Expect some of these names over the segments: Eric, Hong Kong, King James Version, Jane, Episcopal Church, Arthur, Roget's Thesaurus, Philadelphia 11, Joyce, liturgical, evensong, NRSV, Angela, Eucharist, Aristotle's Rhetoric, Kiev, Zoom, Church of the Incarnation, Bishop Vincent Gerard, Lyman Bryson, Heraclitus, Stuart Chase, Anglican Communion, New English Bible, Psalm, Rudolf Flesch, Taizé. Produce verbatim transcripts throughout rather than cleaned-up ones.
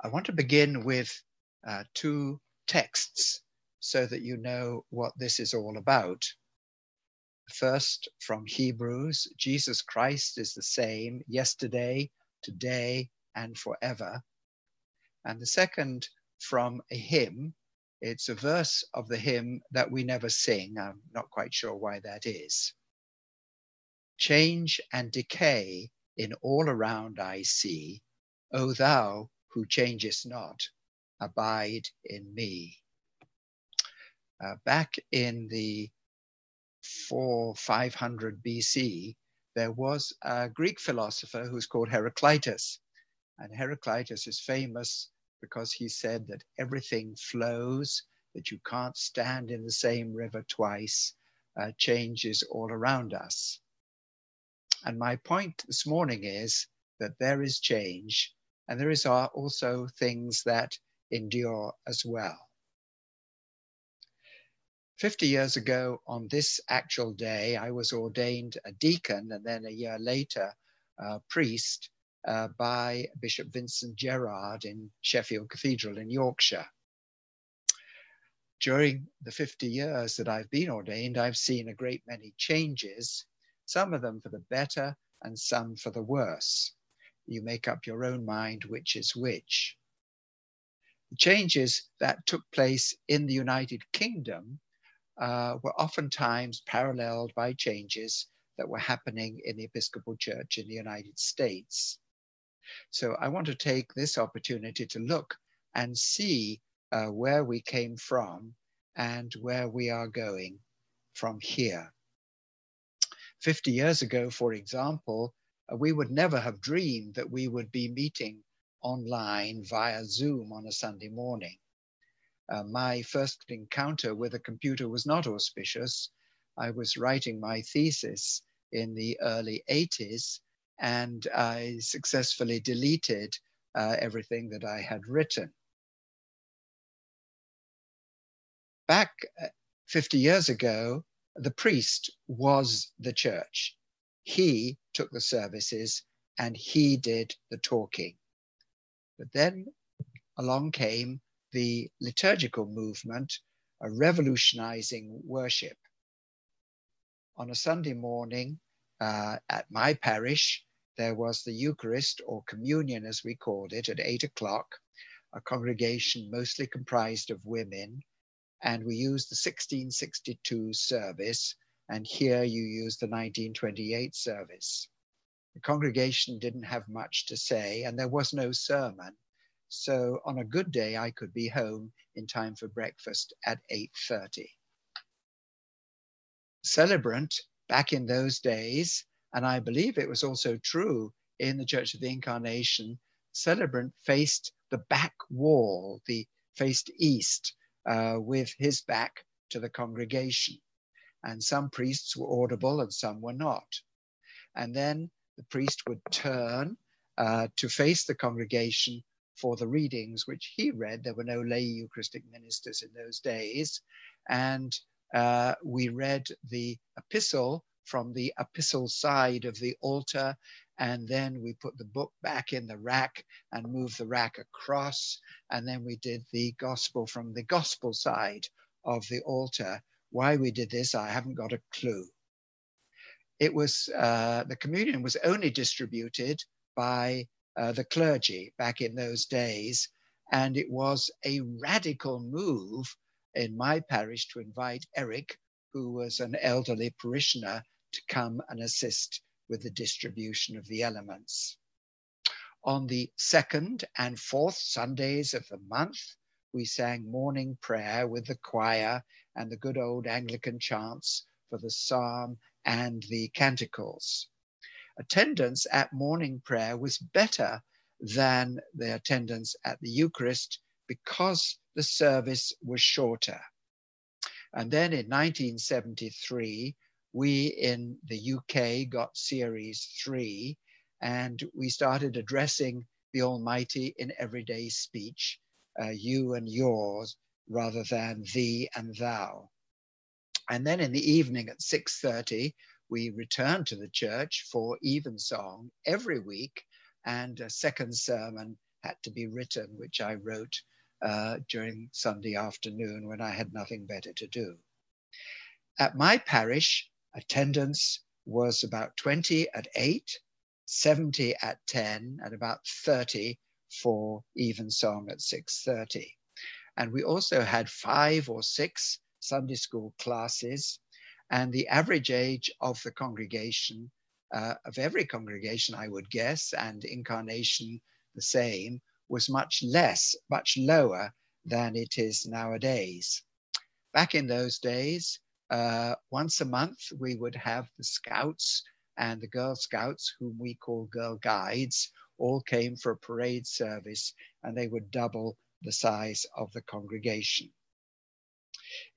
I want to begin with uh, two texts so that you know what this is all about. First, from Hebrews, Jesus Christ is the same yesterday, today, and forever. And the second from a hymn. It's a verse of the hymn that we never sing. I'm not quite sure why that is. Change and decay in all around I see. O thou who changest not, abide in me. Uh, back in the four, five hundred B C, there was a Greek philosopher who's called Heraclitus. And Heraclitus is famous because he said that everything flows, that you can't stand in the same river twice, uh, change is all around us. And my point this morning is that there is change, and there is also things that endure as well. Fifty years ago on this actual day, I was ordained a deacon, and then a year later, a priest, Uh, by Bishop Vincent Gerard in Sheffield Cathedral in Yorkshire. During the fifty years that I've been ordained, I've seen a great many changes, some of them for the better and some for the worse. You make up your own mind which is which. The changes that took place in the United Kingdom uh, were oftentimes paralleled by changes that were happening in the Episcopal Church in the United States. So I want to take this opportunity to look and see uh, where we came from and where we are going from here. fifty years ago, for example, uh, we would never have dreamed that we would be meeting online via Zoom on a Sunday morning. Uh, my first encounter with a computer was not auspicious. I was writing my thesis in the early eighties, and I successfully deleted uh, everything that I had written. Back fifty years ago, the priest was the church. He took the services and he did the talking. But then along came the liturgical movement, a revolutionizing worship. On a Sunday morning uh, at my parish, there was the Eucharist, or communion as we called it, at eight o'clock, a congregation mostly comprised of women. And we used the sixteen sixty-two service, and here you used the nineteen twenty-eight service. The congregation didn't have much to say, and there was no sermon. So on a good day, I could be home in time for breakfast at eight thirty. Celebrant back in those days, and I believe it was also true in the Church of the Incarnation, celebrant faced the back wall, the faced east, uh, with his back to the congregation. And some priests were audible and some were not. And then the priest would turn uh, to face the congregation for the readings which he read. There were no lay Eucharistic ministers in those days, and Uh, we read the epistle from the epistle side of the altar, and then we put the book back in the rack and moved the rack across, and then we did the gospel from the gospel side of the altar. Why we did this, I haven't got a clue. It was, uh, the communion was only distributed by uh, the clergy back in those days, and it was a radical move in my parish to invite Eric, who was an elderly parishioner, to come and assist with the distribution of the elements. On the second and fourth Sundays of the month, we sang morning prayer with the choir and the good old Anglican chants for the psalm and the canticles. Attendance at morning prayer was better than the attendance at the Eucharist because the service was shorter. And then in nineteen seventy-three, we in the U K got series three, and we started addressing the Almighty in everyday speech, uh, you and yours, rather than thee and thou. And then in the evening at six thirty, we returned to the church for evensong every week and a second sermon had to be written, which I wrote uh, during Sunday afternoon when I had nothing better to do. At my parish, attendance was about twenty at eight, seventy at ten, and about thirty for evensong at six thirty. And we also had five or six Sunday school classes, and the average age of the congregation, uh, of every congregation, I would guess, and Incarnation the same, was much less, much lower than it is nowadays. Back in those days, uh, once a month, we would have the Scouts and the Girl Scouts, whom we call Girl Guides, all came for a parade service, and they would double the size of the congregation.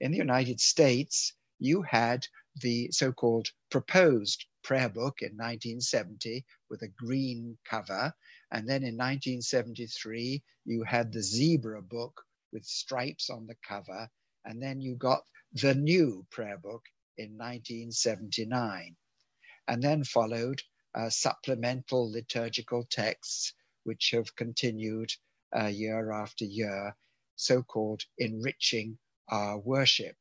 In the United States, you had the so-called proposed prayer book in nineteen seventy with a green cover. And then in nineteen seventy-three, you had the zebra book with stripes on the cover. And then you got the new prayer book in nineteen seventy-nine. And then followed uh, supplemental liturgical texts, which have continued uh, year after year, so-called enriching our worship.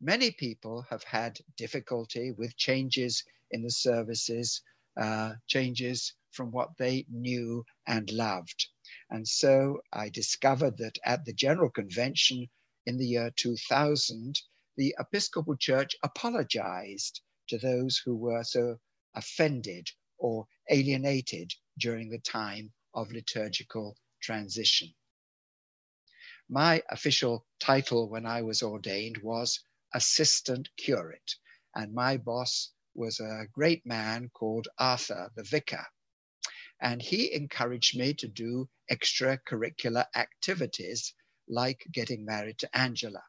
Many people have had difficulty with changes in the services, uh, changes from what they knew and loved. And so I discovered that at the General Convention in the year two thousand, the Episcopal Church apologized to those who were so offended or alienated during the time of liturgical transition. My official title when I was ordained was assistant curate, and my boss was a great man called Arthur, the vicar, and he encouraged me to do extracurricular activities like getting married to Angela,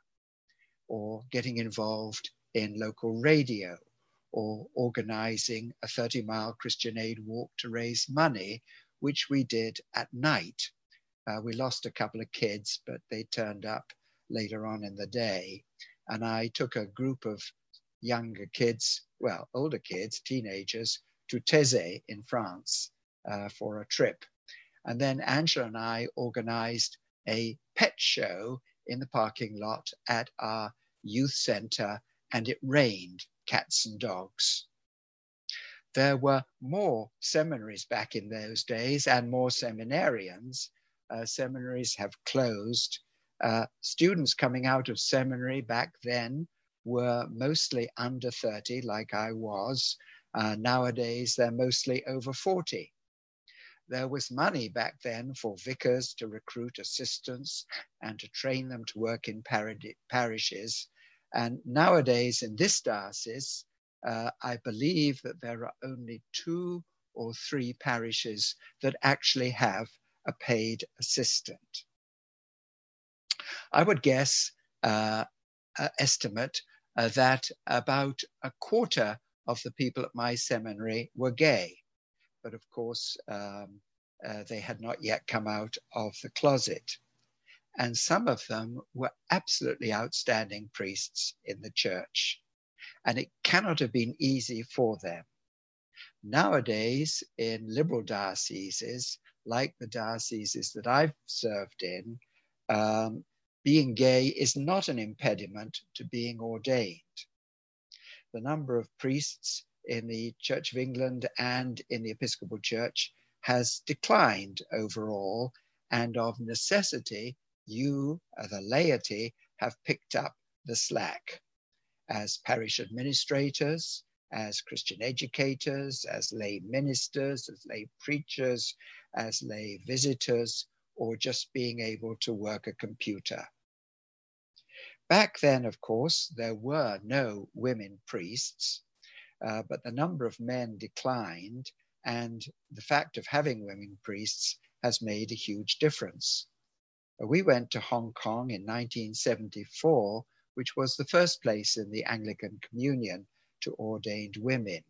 or getting involved in local radio, or organizing a thirty mile Christian Aid walk to raise money, which we did at night. Uh, we lost a couple of kids, but they turned up later on in the day. And I took a group of younger kids, well, older kids, teenagers, to Taizé in France uh, for a trip. And then Angela and I organized a pet show in the parking lot at our youth center, and it rained cats and dogs. There were more seminaries back in those days and more seminarians. Uh, seminaries have closed. Uh, students coming out of seminary back then were mostly under thirty, like I was. Uh, nowadays, they're mostly over forty. There was money back then for vicars to recruit assistants and to train them to work in par- parishes. And nowadays, in this diocese, uh, I believe that there are only two or three parishes that actually have a paid assistant. I would guess, uh, uh, estimate, uh, that about a quarter of the people at my seminary were gay. But of course, um, uh, they had not yet come out of the closet. And some of them were absolutely outstanding priests in the church. And it cannot have been easy for them. Nowadays, in liberal dioceses, like the dioceses that I've served in, Um, being gay is not an impediment to being ordained. The number of priests in the Church of England and in the Episcopal Church has declined overall, and of necessity, you, the laity, have picked up the slack as parish administrators, as Christian educators, as lay ministers, as lay preachers, as lay visitors, or just being able to work a computer. Back then, of course, there were no women priests, uh, but the number of men declined, and the fact of having women priests has made a huge difference. We went to Hong Kong in nineteen seventy-four, which was the first place in the Anglican Communion to ordained women,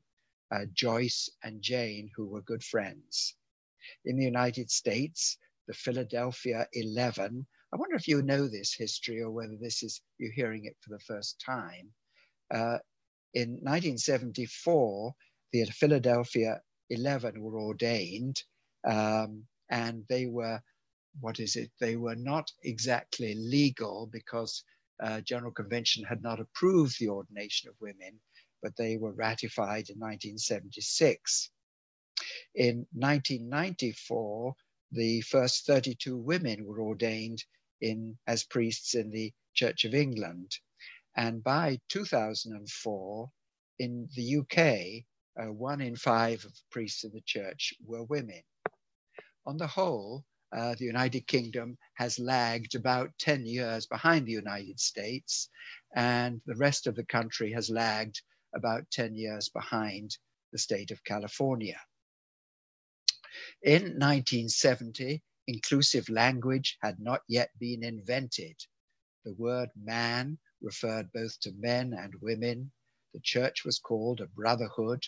uh, Joyce and Jane, who were good friends. In the United States, the Philadelphia eleven. I wonder if you know this history or whether this is you're hearing it for the first time. Uh, in nineteen seventy-four, the Philadelphia eleven were ordained. Um, and they were, what is it? They were not exactly legal because uh, General Convention had not approved the ordination of women, but they were ratified in nineteen seventy-six. In nineteen ninety-four, the first thirty-two women were ordained in as priests in the Church of England. And by two thousand four, in the U K, uh, one in five of the priests in the church were women. On the whole, uh, the United Kingdom has lagged about ten years behind the United States, and the rest of the country has lagged about ten years behind the state of California. In nineteen seventy, inclusive language had not yet been invented. The word man referred both to men and women. The church was called a brotherhood.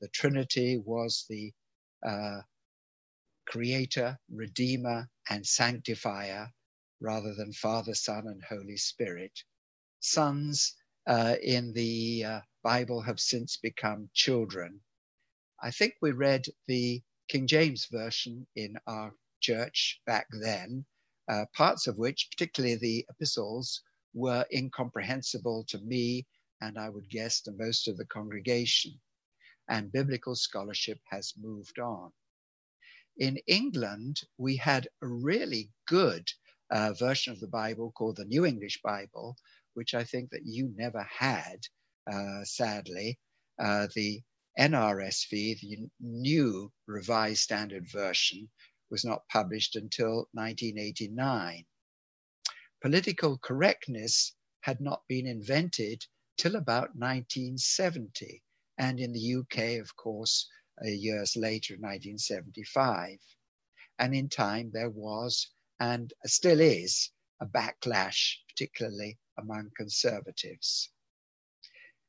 The Trinity was the uh, creator, redeemer, and sanctifier, rather than Father, Son, and Holy Spirit. Sons uh, in the uh, Bible have since become children. I think we read the King James Version in our church back then, uh, parts of which, particularly the epistles, were incomprehensible to me, and I would guess to most of the congregation. And biblical scholarship has moved on. In England, we had a really good uh, version of the Bible called the New English Bible, which I think that you never had, uh, sadly. Uh, the N R S V, the new Revised Standard Version, was not published until nineteen eighty-nine. Political correctness had not been invented till about nineteen seventy, and in the U K, of course, uh, years later, nineteen seventy-five. And in time, there was, and still is, a backlash, particularly among conservatives.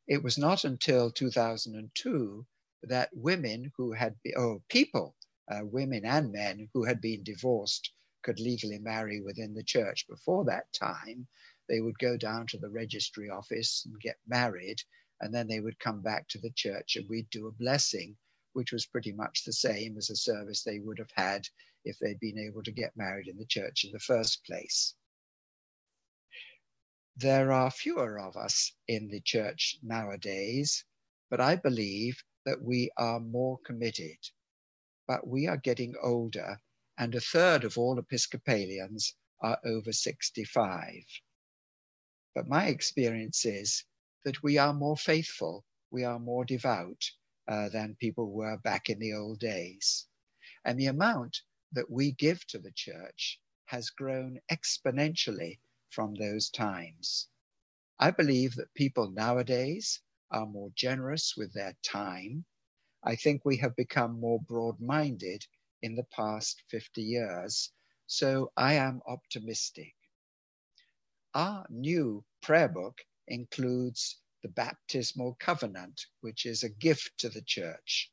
It was not until two thousand two that women who had, be, oh, people, uh, women and men who had been divorced could legally marry within the church. Before that time, they would go down to the registry office and get married, and then they would come back to the church and we'd do a blessing, which was pretty much the same as a service they would have had if they'd been able to get married in the church in the first place. There are fewer of us in the church nowadays, but I believe that we are more committed. But we are getting older, and a third of all Episcopalians are over sixty-five. But my experience is that we are more faithful, we are more devout uh, than people were back in the old days. And the amount that we give to the church has grown exponentially from those times. I believe that people nowadays are more generous with their time. I think we have become more broad-minded in the past fifty years, so I am optimistic. Our new prayer book includes the baptismal covenant, which is a gift to the church,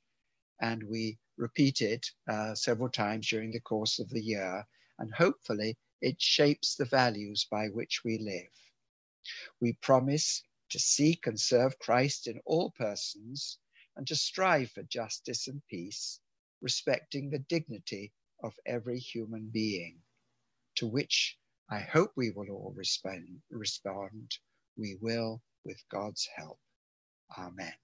and we repeat it uh, several times during the course of the year, and hopefully it shapes the values by which we live. We promise to seek and serve Christ in all persons and to strive for justice and peace, respecting the dignity of every human being, to which I hope we will all respond. respond. We will, with God's help. Amen.